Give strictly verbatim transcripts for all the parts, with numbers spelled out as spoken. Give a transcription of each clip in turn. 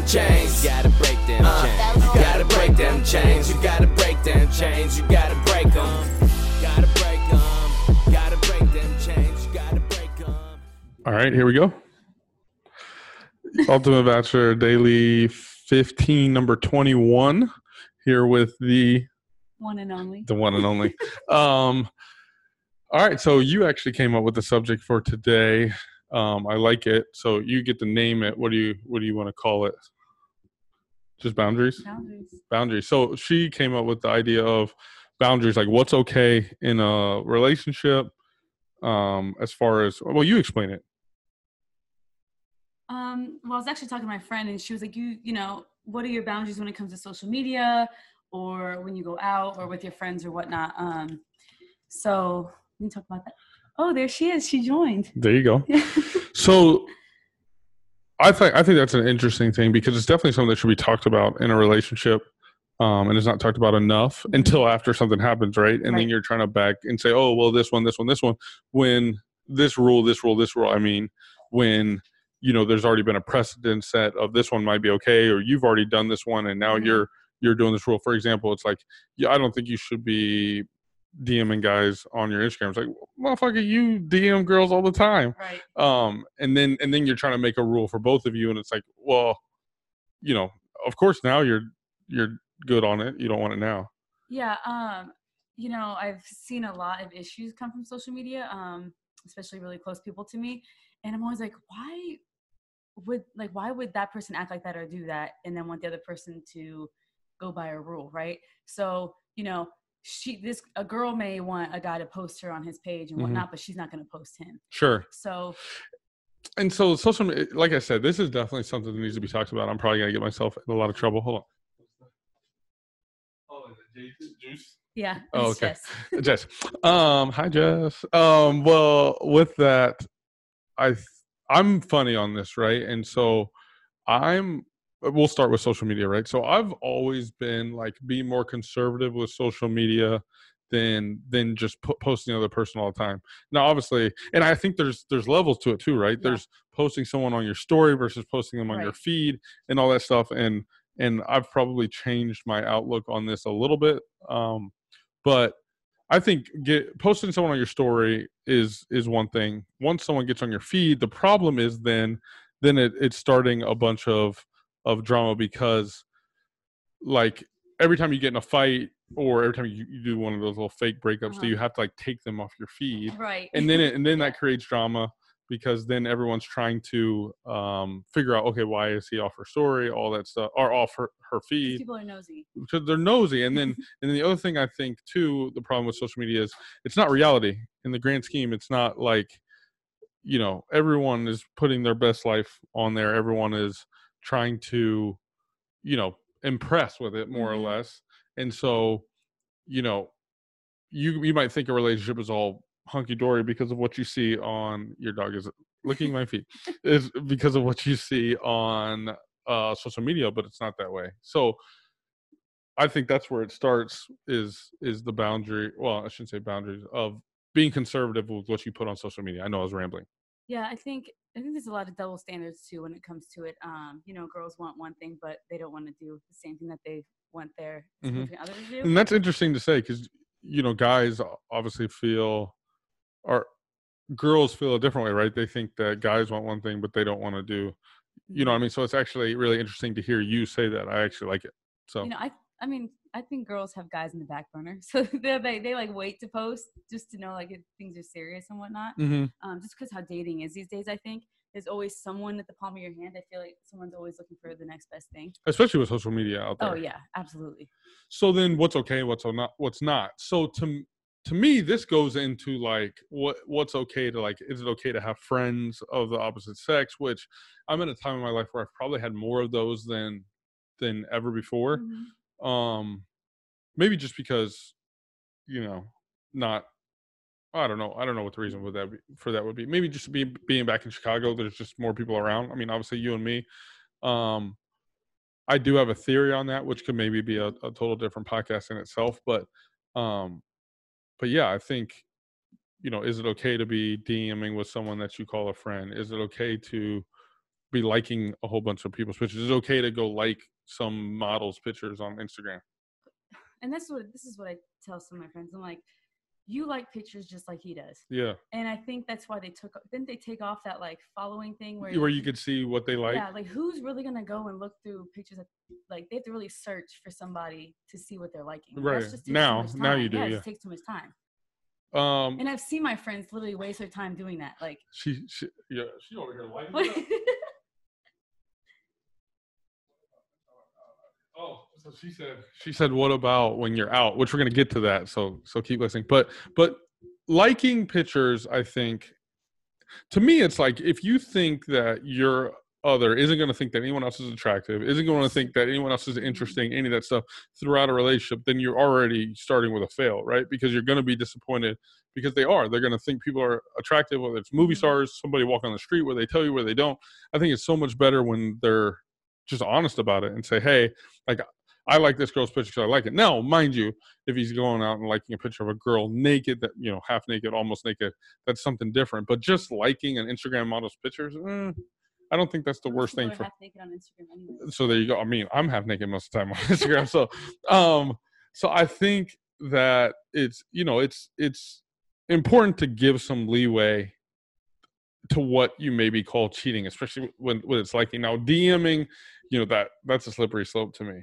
them chains. You gotta break them uh, chains. You gotta break them chains. You gotta break them chains. You gotta break them. Gotta break them. Gotta break them chains. You gotta break them. All right, here we go. Ultimate Bachelor Daily fifteen, number twenty-one. Here with the one and only. The one and only. um. All right, so you actually came up with the subject for today. Um, I like it. So you get to name it. What do you What do you want to call it? Just boundaries? Boundaries. Boundaries. So she came up with the idea of boundaries, like what's okay in a relationship, um, as far as – well, you explain it. Um, well, I was actually talking to my friend, and she was like, you you know, what are your boundaries when it comes to social media or when you go out or with your friends or whatnot? Um, so let me talk about that. Oh, there she is. She joined. There you go. So I think I think that's an interesting thing, because it's definitely something that should be talked about in a relationship, um, and it's not talked about enough until after something happens, right? And right. Then you're trying to back and say, oh, well, this one, this one, this one. When this rule, this rule, this rule. I mean, when, you know, there's already been a precedent set of this one might be okay, or you've already done this one, and now mm-hmm. you're you're doing this rule. For example, it's like, yeah, I don't think you should be DMing guys on your Instagram. It's like, motherfucker, you D M girls all the time, right? Um, and then and then you're trying to make a rule for both of you, and it's like, well, you know, of course now you're you're good on it. You don't want it now. Yeah, um, you know, I've seen a lot of issues come from social media, um, especially really close people to me, and I'm always like, why would like why would that person act like that or do that, and then want the other person to go by a rule, right? So you know. She this a girl may want a guy to post her on his page and whatnot, mm-hmm. but she's not going to post him. Sure. So, and so social media, like I said, this is definitely something that needs to be talked about. I'm probably going to get myself in a lot of trouble. Hold on. Oh, is it Juice? Yeah. Oh, okay. Jess. Um, hi, Jess. Um, well, with that, I I'm funny on this, right? And so I'm. We'll start with social media, right? So I've always been like, be more conservative with social media than than just po- posting the other person all the time. Now, obviously, and I think there's there's levels to it too, right? Yeah. There's posting someone on your story versus posting them on right. your feed and all that stuff. And and I've probably changed my outlook on this a little bit, um, but I think get, posting someone on your story is is one thing. Once someone gets on your feed, the problem is then then it, it's starting a bunch of of drama, because like every time you get in a fight or every time you, you do one of those little fake breakups, uh-huh. that you have to like take them off your feed. Right. And then, it, and then that creates drama, because then everyone's trying to um, figure out, okay, why is he off her story? All that stuff, or off her, her feed. People are nosy. Because they're nosy. And then, and then the other thing I think too, the problem with social media is it's not reality in the grand scheme. It's not like, you know, everyone is putting their best life on there. Everyone is trying to, you know, impress with it more mm-hmm. or less. And so, you know, you you might think a relationship is all hunky-dory because of what you see on your dog is licking my feet is because of what you see on uh social media, but it's not that way. So I think that's where it starts, is is the boundary, well, I shouldn't say boundaries, of being conservative with what you put on social media. I know I was rambling. Yeah, I think I think there's a lot of double standards too when it comes to it. Um, you know, girls want one thing, but they don't want to do the same thing that they want their significant mm-hmm. other to do. And that's interesting to say, because you know, guys obviously feel, or girls feel a different way, right? They think that guys want one thing, but they don't want to do. You know what I mean? So it's actually really interesting to hear you say that. I actually like it. So you know, I I mean, I think girls have guys in the back burner, so they they, they like wait to post just to know like if things are serious and whatnot. Mm-hmm. Um, just because how dating is these days, I think there's always someone at the palm of your hand. I feel like someone's always looking for the next best thing, especially with social media out there. Oh yeah, absolutely. So then, what's okay? What's not? What's not? So to to me, this goes into like what what's okay to like. Is it okay to have friends of the opposite sex? Which I'm in a time in my life where I've probably had more of those than than ever before. Mm-hmm. Um, maybe just because, you know, not, I don't know. I don't know what the reason for that, be, for that would be. Maybe just be being back in Chicago, there's just more people around. I mean, obviously you and me, um, I do have a theory on that, which could maybe be a, a total different podcast in itself. But, um, but yeah, I think, you know, is it okay to be DMing with someone that you call a friend? Is it okay to be liking a whole bunch of people's pictures. It's okay to go like some models' pictures on Instagram. And that's what, this is what I tell some of my friends. I'm like, you like pictures just like he does. Yeah. And I think that's why they took, didn't they take off that like following thing where where you could see what they like? Yeah. Like, who's really going to go and look through pictures? Of, like, they have to really search for somebody to see what they're liking. Right. That's just now, now you do. Yeah, yeah. It just takes too much time. Um, and I've seen my friends literally waste their time doing that. Like, she, she yeah, she over here lighting it up. Oh, so she said, she said, what about when you're out, which we're going to get to that. So, so keep listening, but, but liking pictures, I think, to me, it's like, if you think that your other isn't going to think that anyone else is attractive, isn't going to think that anyone else is interesting, any of that stuff throughout a relationship, then you're already starting with a fail, right? Because you're going to be disappointed because they are, they're going to think people are attractive, whether it's movie stars, somebody walking on the street where they tell you where they don't. I think it's so much better when they're just honest about it and say, hey, like, I like this girl's picture, so I like it. Now, mind you, if he's going out and liking a picture of a girl naked, that, you know, half naked, almost naked, that's something different. But just liking an Instagram model's pictures, eh, I don't think that's the worst thing for. Half naked on Instagram anyway. So there you go. I mean, I'm half naked most of the time on Instagram. so, um, so I think that it's, you know, it's it's important to give some leeway to what you maybe call cheating, especially when, when it's liking. Now, DMing, you know, that that's a slippery slope to me.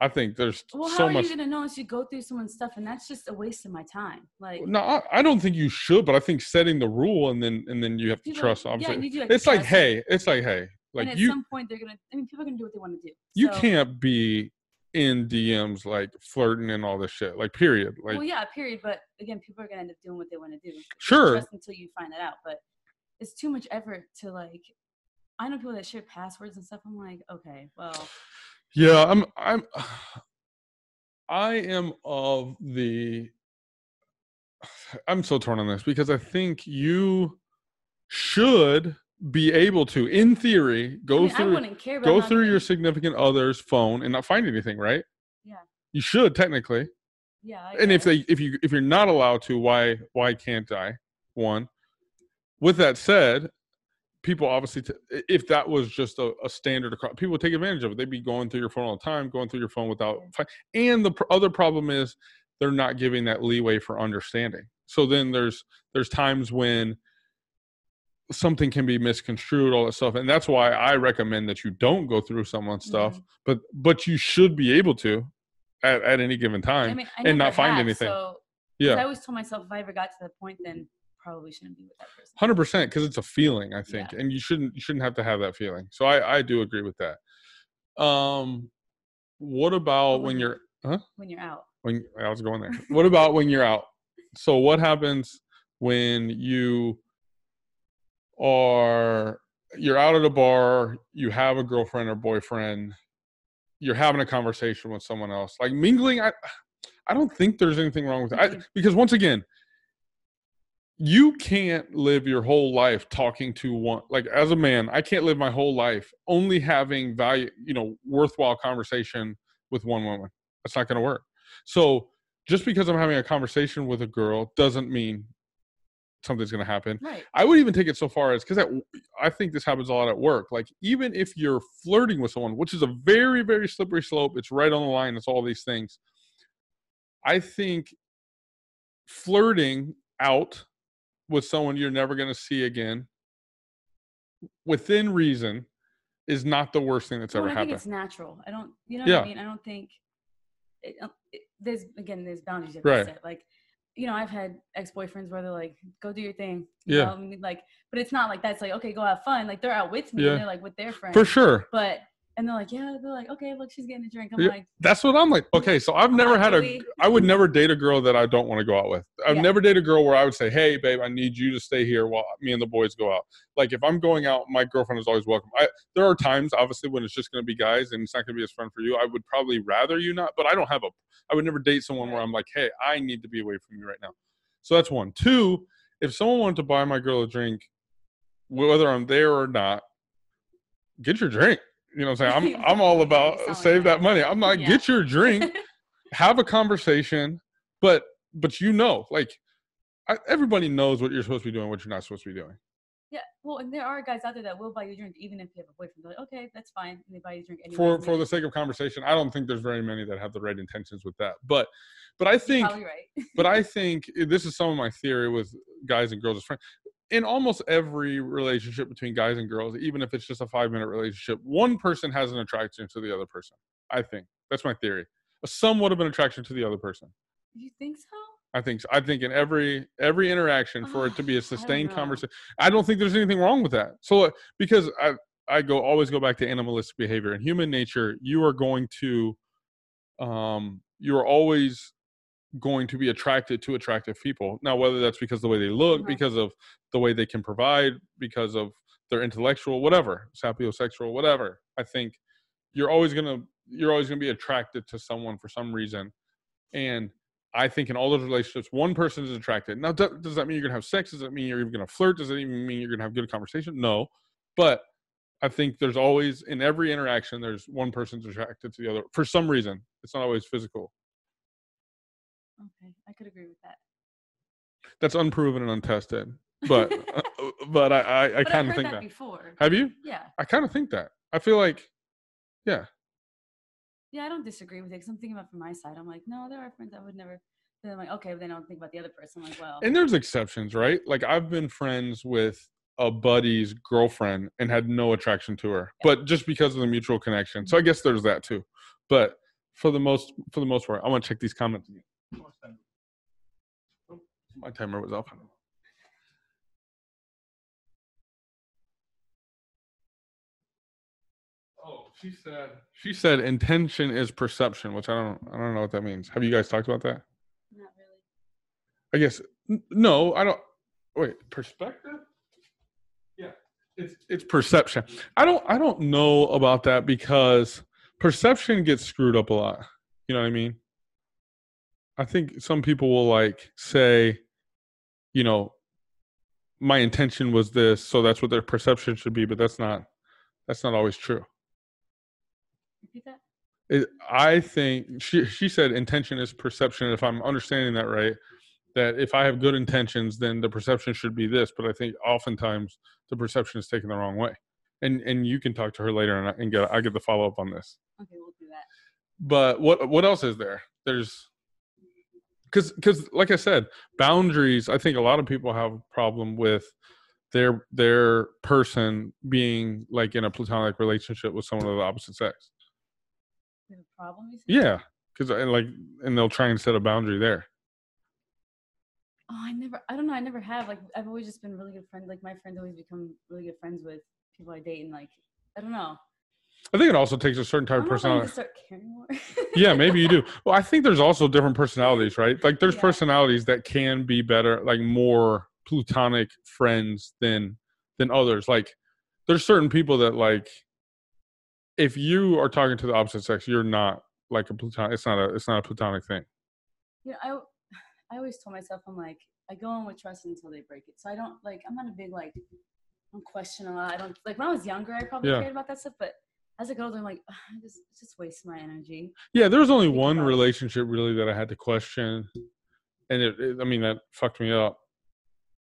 I think there's well, so much. Well, how are you going to know if you go through someone's stuff? And that's just a waste of my time. Like, no, I, I don't think you should, but I think setting the rule and then and then you have to trust. Like, obviously, yeah, like it's like, hey, it's like, hey, like and at you, some point they're going to, I mean, people are going to do what they want to do. You so. Can't be in D Ms like flirting and all this shit, like period. Like, well, yeah, period. But again, people are going to end up doing what they want to do. Sure. Trust until you find that out. But it's too much effort to like, I know people that share passwords and stuff. I'm like, okay, well. Yeah, I'm, I'm, I am of the, I'm so torn on this because I think you should be able to, in theory, go I mean, through, I wouldn't care about go through your significant other's phone and not find anything, right? Yeah. You should technically. Yeah. I and if they, if you, if you're not allowed to, why, why can't I? One. With that said, people obviously, t- if that was just a, a standard, across, people would take advantage of it. They'd be going through your phone all the time, going through your phone without. Fi- and the pr- other problem is they're not giving that leeway for understanding. So then there's there's times when something can be misconstrued, all that stuff, and that's why I recommend that you don't go through someone's mm-hmm. stuff, but but you should be able to at, at any given time I mean, I and not find have, anything. So, yeah, I always told myself if I ever got to that point, then. Probably shouldn't be with that person. one hundred percent because it's a feeling, I think, yeah. and you shouldn't you shouldn't have to have that feeling. So I, I do agree with that. Um, what about when, when you're huh? when you're out? When I was going there. What about when you're out? So what happens when you are you're out at a bar? You have a girlfriend or boyfriend. You're having a conversation with someone else, like mingling. I I don't think there's anything wrong with that I, because once again. You can't live your whole life talking to one, like as a man, I can't live my whole life only having value, you know, worthwhile conversation with one woman. That's not going to work. So just because I'm having a conversation with a girl doesn't mean something's going to happen. Right. I would even take it so far as, because I think this happens a lot at work. Like even if you're flirting with someone, which is a very, very slippery slope, it's right on the line. It's all these things. I think flirting out with someone you're never going to see again within reason is not the worst thing that's well, ever I happened. I think it's natural. I don't, you know yeah. what I mean? I don't think it, it, there's, again, there's boundaries. Right. Set. Like, you know, I've had ex-boyfriends where they're like, go do your thing. You yeah. know? I mean, like, but it's not like that's like, okay, go have fun. Like they're out with me yeah. and they're like with their friends. For sure. But, and they're like, yeah, they're like, okay, look, she's getting a drink. I'm yeah, like, that's what I'm like. Okay, so I've never had really. a, I would never date a girl that I don't want to go out with. I've yeah. never dated a girl where I would say, hey, babe, I need you to stay here while me and the boys go out. Like, if I'm going out, my girlfriend is always welcome. I, there are times, obviously, when it's just going to be guys and it's not going to be as fun for you. I would probably rather you not, but I don't have a, I would never date someone where I'm like, hey, I need to be away from you right now. So that's one. Two, if someone wanted to buy my girl a drink, whether I'm there or not, get your drink. You know what I'm saying? I'm I'm all about yeah, save that money. I'm like, yeah. get your drink, have a conversation, but but you know, like I, everybody knows what you're supposed to be doing, what you're not supposed to be doing. Yeah, Well, and there are guys out there that will buy you a drink even if you have a boyfriend. They're like, okay, that's fine, and they buy you a drink anyway. For for the sake of conversation, I don't think there's very many that have the right intentions with that. But but I think probably right. But I think this is some of my theory with guys and girls as friends. In almost every relationship between guys and girls, even if it's just a five-minute relationship, one person has an attraction to the other person. I think that's my theory. Somewhat of an attraction to the other person. You think so? I think so. I think in every every interaction, for uh, it to be a sustained I conversation, I don't think there's anything wrong with that. So uh, because I I go always go back to animalistic behavior and human nature, you are going to um you are always going to be attracted to attractive people. Now, whether that's because of the way they look, right, because of the way they can provide, because of their intellectual, whatever, sapiosexual, whatever. I think you're always gonna you're always gonna be attracted to someone for some reason, and I think in all those relationships, one person is attracted. Now, does that mean you're going to have sex? Does that mean you're even going to flirt? Does it even mean you're going to have good conversation? No. But I think there's always, in every interaction, there's one person's attracted to the other for some reason. It's not always physical. Okay. I could agree with that. That's unproven and untested. But uh, but I, I, I kind of think that. I've heard that before. Have you? Yeah. I kind of think that. I feel like, yeah. Yeah, I don't disagree with it because I'm thinking about it from my side. I'm like, no, there are friends I would never. Then I'm like, okay, but then I don't think about the other person. I'm like, well. And there's exceptions, right? Like I've been friends with a buddy's girlfriend and had no attraction to her, yeah, but just because of the mutual connection. So I guess there's that too. But for the most, for the most part, I want to check these comments again. My timer was off. Oh, she said she said intention is perception, which I don't I don't know what that means. Have you guys talked about that? Not really. I guess n- no, I don't wait, perspective? Yeah. It's it's perception. I don't I don't know about that because perception gets screwed up a lot. You know what I mean? I think some people will like say, you know, my intention was this, so that's what their perception should be, but that's not that's not always true. That? It, I think she she said intention is perception. If I'm understanding that right, that if I have good intentions, then the perception should be this. But I think oftentimes the perception is taken the wrong way. And and you can talk to her later, and I, and get I get the follow up on this. Okay, we'll do that. But what what else is there? There's because because like I said, boundaries. I think a lot of people have a problem with their their person being like in a platonic relationship with someone of the opposite sex. Problem, yeah, because like, and they'll try and set a boundary there. Oh, I never, I don't know, I never have. Like, I've always just been really good friends. Like, my friends always become really good friends with people I date, and like, I don't know. I think it also takes a certain type of personality. Start caring more. Yeah, maybe you do. Well, I think there's also different personalities, right? Like, there's yeah. personalities that can be better, like more platonic friends than than others. Like, there's certain people that like. If you are talking to the opposite sex, you're not like a platonic. It's not a. It's not a platonic thing. You know, I, I always told myself, I'm like, I go on with trust until they break it. So I don't like. I'm not a big like. I'm questioning a lot. I don't like when I was younger. I probably yeah. cared about that stuff, but as I get older, I'm like, oh, I just just waste my energy. Yeah, there was only one relationship really that I had to question, and it, it. I mean, that fucked me up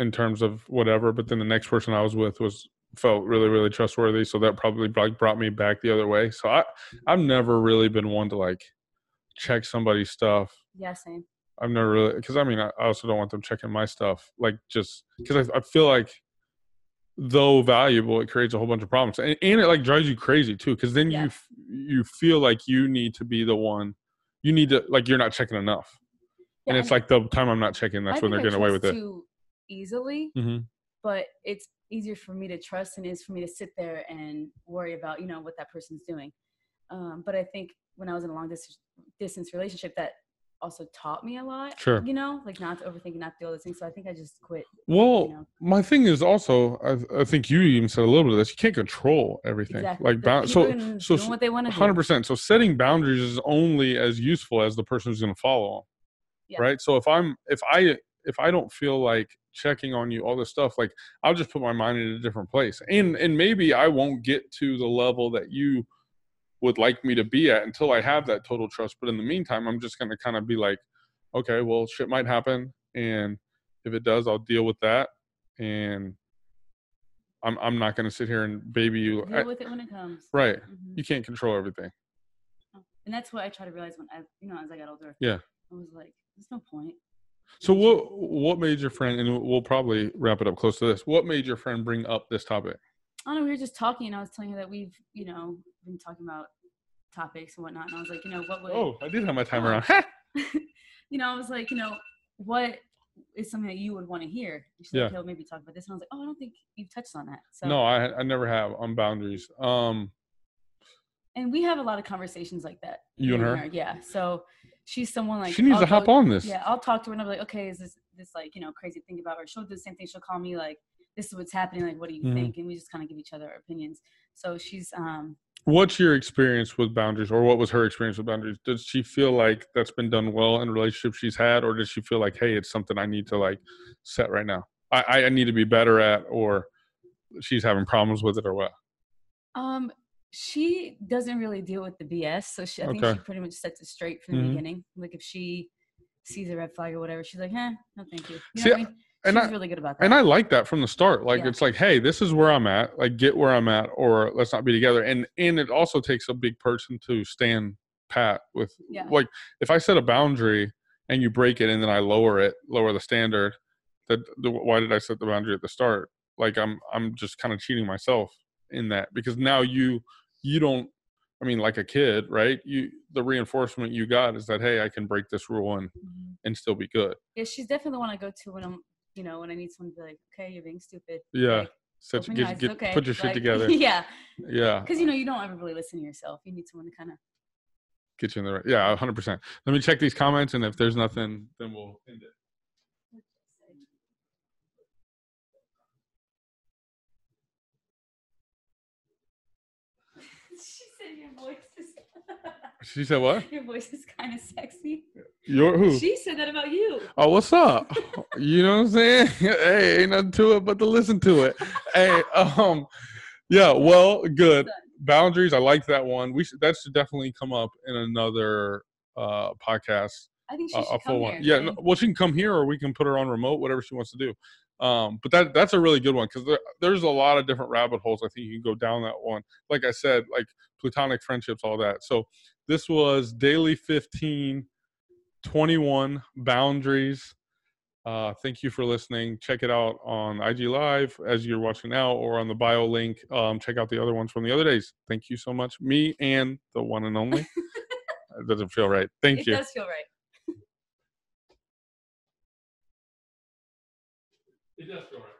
in terms of whatever. But then the next person I was with was. Felt really, really trustworthy, so that probably brought me back the other way. So I, I've never really been one to like check somebody's stuff. Yeah, same. I've never really, because I mean, I also don't want them checking my stuff. Like just because I, I feel like, though valuable, it creates a whole bunch of problems, and, and it like drives you crazy too. Because then yeah. you you feel like you need to be the one. You need to like you're not checking enough, yeah, and it's and like the time I'm not checking, that's I when they're I getting away with it. Too easily, mm-hmm. But it's. Easier for me to trust and is for me to sit there and worry about, you know, what that person's doing. Um, but I think when I was in a long dis- distance relationship, that also taught me a lot, sure. You know, like not to overthink and not do all those things. So I think I just quit. Well, you know? My thing is also, I, I think you even said a little bit of this. You can't control everything. Exactly. Like, ba- so, so doing what they want to one hundred percent. Do. So setting boundaries is only as useful as the person who's going to follow them. Yeah. Right. So if I'm, if I, if I don't feel like checking on you, all this stuff, like I'll just put my mind in a different place. And and maybe I won't get to the level that you would like me to be at until I have that total trust. But in the meantime, I'm just going to kind of be like, okay, well, shit might happen. And if it does, I'll deal with that. And I'm I'm not going to sit here and baby you. Deal I, with it when it comes. Right. Mm-hmm. You can't control everything. And that's what I try to realize when I, you know, as I got older. Yeah. I was like, there's no point. So what what made your friend, and we'll probably wrap it up close to this, what made your friend bring up this topic? I don't know, we were just talking, and I was telling her that we've, you know, been talking about topics and whatnot, and I was like, you know, what would... Oh, I did have my timer on. You know, I was like, you know, what is something that you would want to hear? You should yeah. like, maybe talk about this. And I was like, oh, I don't think you've touched on that. So no, I I never have on boundaries. Um, and we have a lot of conversations like that. You and her? her? Yeah, so... She's someone like she needs I'll to go, hop on this. Yeah, I'll talk to her and I'll be like, okay, is this this like, you know, crazy thing about her? She'll do the same thing. She'll call me like, this is what's happening. Like, what do you mm-hmm. think? And we just kind of give each other our opinions. So she's. um What's your experience with boundaries, or what was her experience with boundaries? Does she feel like that's been done well in relationships she's had, or does she feel like, hey, it's something I need to like set right now? I I need to be better at, or she's having problems with it, or what? Um. She doesn't really deal with the B S, so she, I okay. think she pretty much sets it straight from mm-hmm. the beginning. Like, if she sees a red flag or whatever, she's like, eh, no thank you. You know See, what I mean? She's I, really good about that. And I like that from the start. Like, yeah. it's like, hey, this is where I'm at. Like, get where I'm at, or let's not be together. And and it also takes a big person to stand pat with, yeah. like, if I set a boundary and you break it and then I lower it, lower the standard, that the, why did I set the boundary at the start? Like, I'm I'm just kind of cheating myself in that, because now you... You don't, I mean, like a kid, right? You, the reinforcement you got is that, hey, I can break this rule and, mm-hmm. and still be good. Yeah, she's definitely the one I go to when I'm, you know, when I need someone to be like, okay, you're being stupid. Yeah. Like, so to get, get, okay. Put your like, shit together. Yeah. Yeah. Because, you know, you don't ever really listen to yourself. You need someone to kind of. Get you in the right. Yeah, one hundred percent. Let me check these comments, and if there's nothing, then we'll end it. She said what? Your voice is kind of sexy. Your who? She said that about you. Oh, what's up? You know what I'm saying? Hey, ain't nothing to it but to listen to it. Hey, um, yeah, well, good. Boundaries, I like that one. We should, that should definitely come up in another uh podcast. I think she uh, should a come full here, one. Right? Yeah, no, well, she can come here, or we can put her on remote, whatever she wants to do. Um, but that that's a really good one, because there, there's a lot of different rabbit holes. I think you can go down that one. Like I said, like platonic friendships, all that. So this was Daily fifteen, twenty-one, boundaries. Uh, thank you for listening. Check it out on I G Live as you're watching now, or on the bio link. Um, check out the other ones from the other days. Thank you so much. Me and the one and only. It doesn't feel right. Thank it you. It does feel right. It does feel right.